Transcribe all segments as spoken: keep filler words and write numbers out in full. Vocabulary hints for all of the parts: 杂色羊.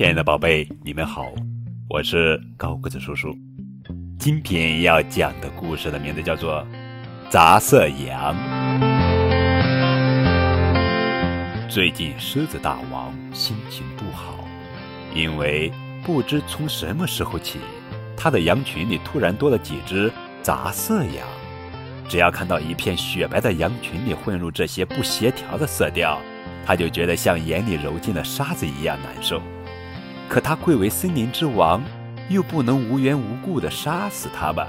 亲爱的宝贝，你们好，我是高个子叔叔。今天要讲的故事的名字叫做杂色羊。最近狮子大王心情不好，因为不知从什么时候起，他的羊群里突然多了几只杂色羊。只要看到一片雪白的羊群里混入这些不协调的色调，他就觉得像眼里揉进了沙子一样难受。可他贵为森林之王，又不能无缘无故地杀死他吧。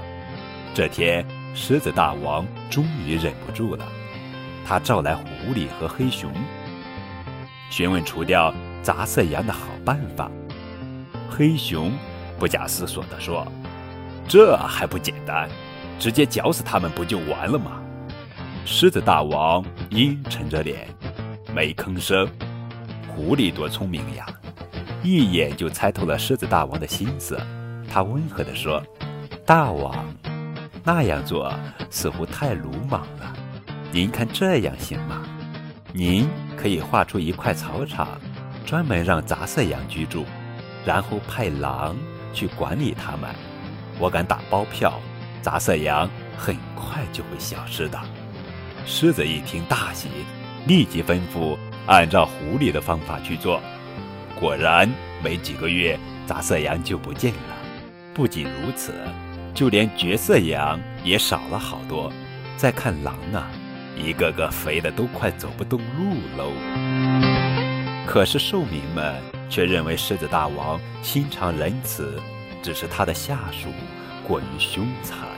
这天，狮子大王终于忍不住了，他召来狐狸和黑熊，询问除掉杂色羊的好办法。黑熊不假思索地说，这还不简单，直接绞死他们不就完了吗？狮子大王阴沉着脸没吭声。狐狸多聪明呀，一眼就猜透了狮子大王的心思。他温和地说，大王，那样做似乎太鲁莽了，您看这样行吗？您可以画出一块草场，专门让杂色羊居住，然后派狼去管理它们。我敢打包票，杂色羊很快就会消失的。狮子一听大喜，立即吩咐按照狐狸的方法去做。果然没几个月，杂色羊就不见了。不仅如此，就连绝色羊也少了好多。再看狼啊，一个个肥得都快走不动路喽。可是兽民们却认为狮子大王心肠仁慈，只是他的下属过于凶残。